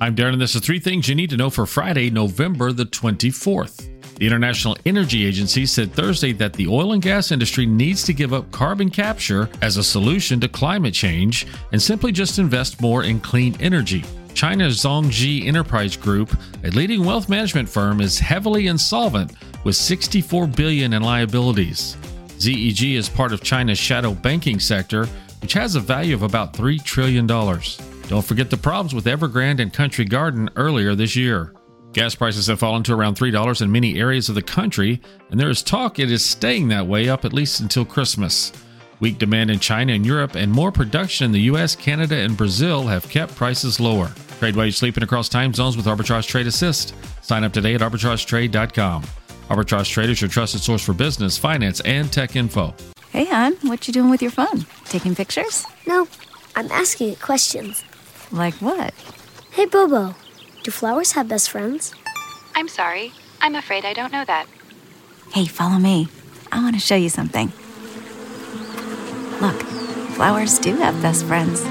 I'm Darren, and this is 3 Things You Need to Know for Friday, November the 24th. The International Energy Agency said Thursday that the oil and gas industry needs to give up carbon capture as a solution to climate change and simply just invest more in clean energy. China's Zhongji Enterprise Group, a leading wealth management firm, is heavily insolvent with $64 billion in liabilities. ZEG is part of China's shadow banking sector, which has a value of about $3 trillion. Don't forget the problems with Evergrande and Country Garden earlier this year. Gas prices have fallen to around $3 in many areas of the country, and there is talk it is staying that way up at least until Christmas. Weak demand in China and Europe and more production in the U.S., Canada, and Brazil have kept prices lower. Trade while you're sleeping across time zones with Arbitrage Trade Assist. Sign up today at arbitragetrade.com. Arbitrage Trade is your trusted source for business, finance, and tech info. Hey, hon, what you doing with your phone? Taking pictures? No, I'm asking it questions. Like what? Hey, Bobo, do flowers have best friends? I'm sorry. I'm afraid I don't know that. Hey, follow me. I want to show you something. Look, flowers do have best friends.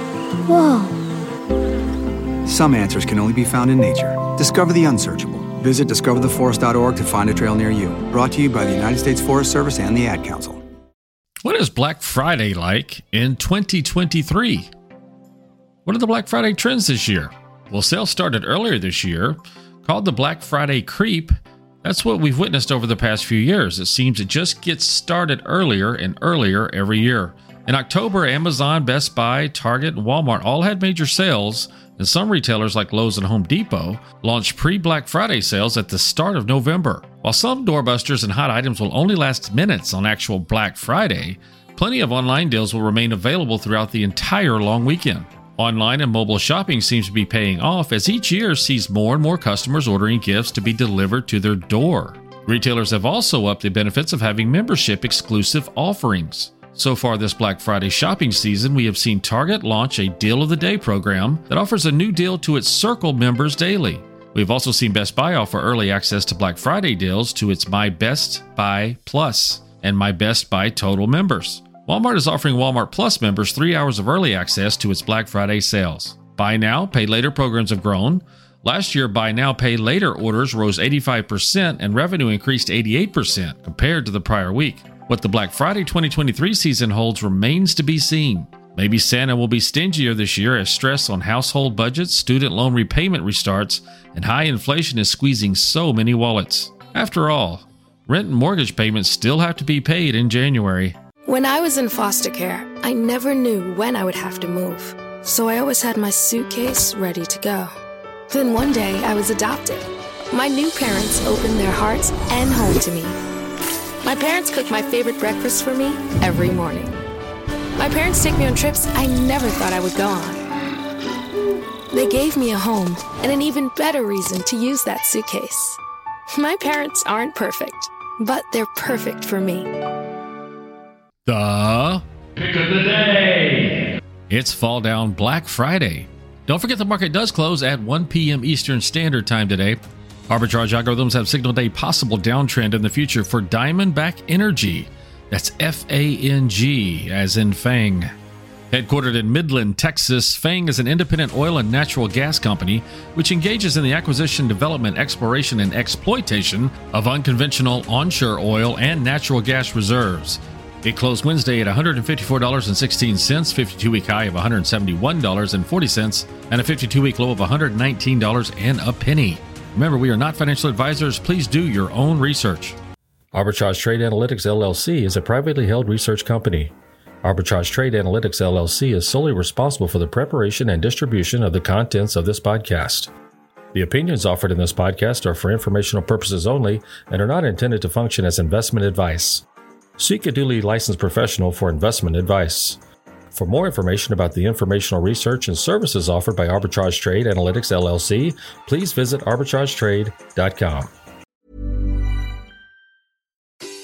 Whoa. Some answers can only be found in nature. Discover the unsearchable. Visit discovertheforest.org to find a trail near you. Brought to you by the United States Forest Service and the Ad Council. What is Black Friday like in 2023? What are the Black Friday trends this year? Well, sales started earlier this year, called the Black Friday creep. That's what we've witnessed over the past few years. It seems it just gets started earlier and earlier every year. In October, Amazon, Best Buy, Target, and Walmart all had major sales, and some retailers like Lowe's and Home Depot launched pre-Black Friday sales at the start of November. While some doorbusters and hot items will only last minutes on actual Black Friday, plenty of online deals will remain available throughout the entire long weekend. Online and mobile shopping seems to be paying off as each year sees more and more customers ordering gifts to be delivered to their door. Retailers have also upped the benefits of having membership-exclusive offerings. So far this Black Friday shopping season, we have seen Target launch a Deal of the Day program that offers a new deal to its Circle members daily. We've also seen Best Buy offer early access to Black Friday deals to its My Best Buy Plus and My Best Buy Total members. Walmart is offering Walmart Plus members 3 hours of early access to its Black Friday sales. Buy Now, Pay Later programs have grown. Last year, Buy Now, Pay Later orders rose 85% and revenue increased 88% compared to the prior week. What the Black Friday 2023 season holds remains to be seen. Maybe Santa will be stingier this year as stress on household budgets, student loan repayment restarts, and high inflation is squeezing so many wallets. After all, rent and mortgage payments still have to be paid in January. When I was in foster care, I never knew when I would have to move, so I always had my suitcase ready to go. Then one day, I was adopted. My new parents opened their hearts and home to me. My parents cook my favorite breakfast for me every morning. My parents take me on trips I never thought I would go on. They gave me a home and an even better reason to use that suitcase. My parents aren't perfect, but they're perfect for me. The pick of the day. It's Fall Down Black Friday. Don't forget the market does close at 1 p.m. Eastern Standard Time today. Arbitrage algorithms have signaled a possible downtrend in the future for Diamondback Energy. That's FANG, as in FANG. Headquartered in Midland, Texas, FANG is an independent oil and natural gas company which engages in the acquisition, development, exploration, and exploitation of unconventional onshore oil and natural gas reserves. It closed Wednesday at $154.16, 52-week high of $171.40, and a 52-week low of $119.01. Remember, we are not financial advisors. Please do your own research. Arbitrage Trade Analytics LLC is a privately held research company. Arbitrage Trade Analytics LLC is solely responsible for the preparation and distribution of the contents of this podcast. The opinions offered in this podcast are for informational purposes only and are not intended to function as investment advice. Seek a duly licensed professional for investment advice. For more information about the informational research and services offered by Arbitrage Trade Analytics LLC, please visit arbitragetrade.com.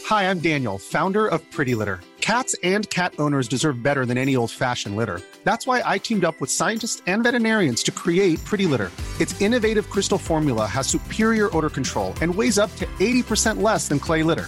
Hi, I'm Daniel, founder of Pretty Litter. Cats and cat owners deserve better than any old-fashioned litter. That's why I teamed up with scientists and veterinarians to create Pretty Litter. Its innovative crystal formula has superior odor control and weighs up to 80% less than clay litter.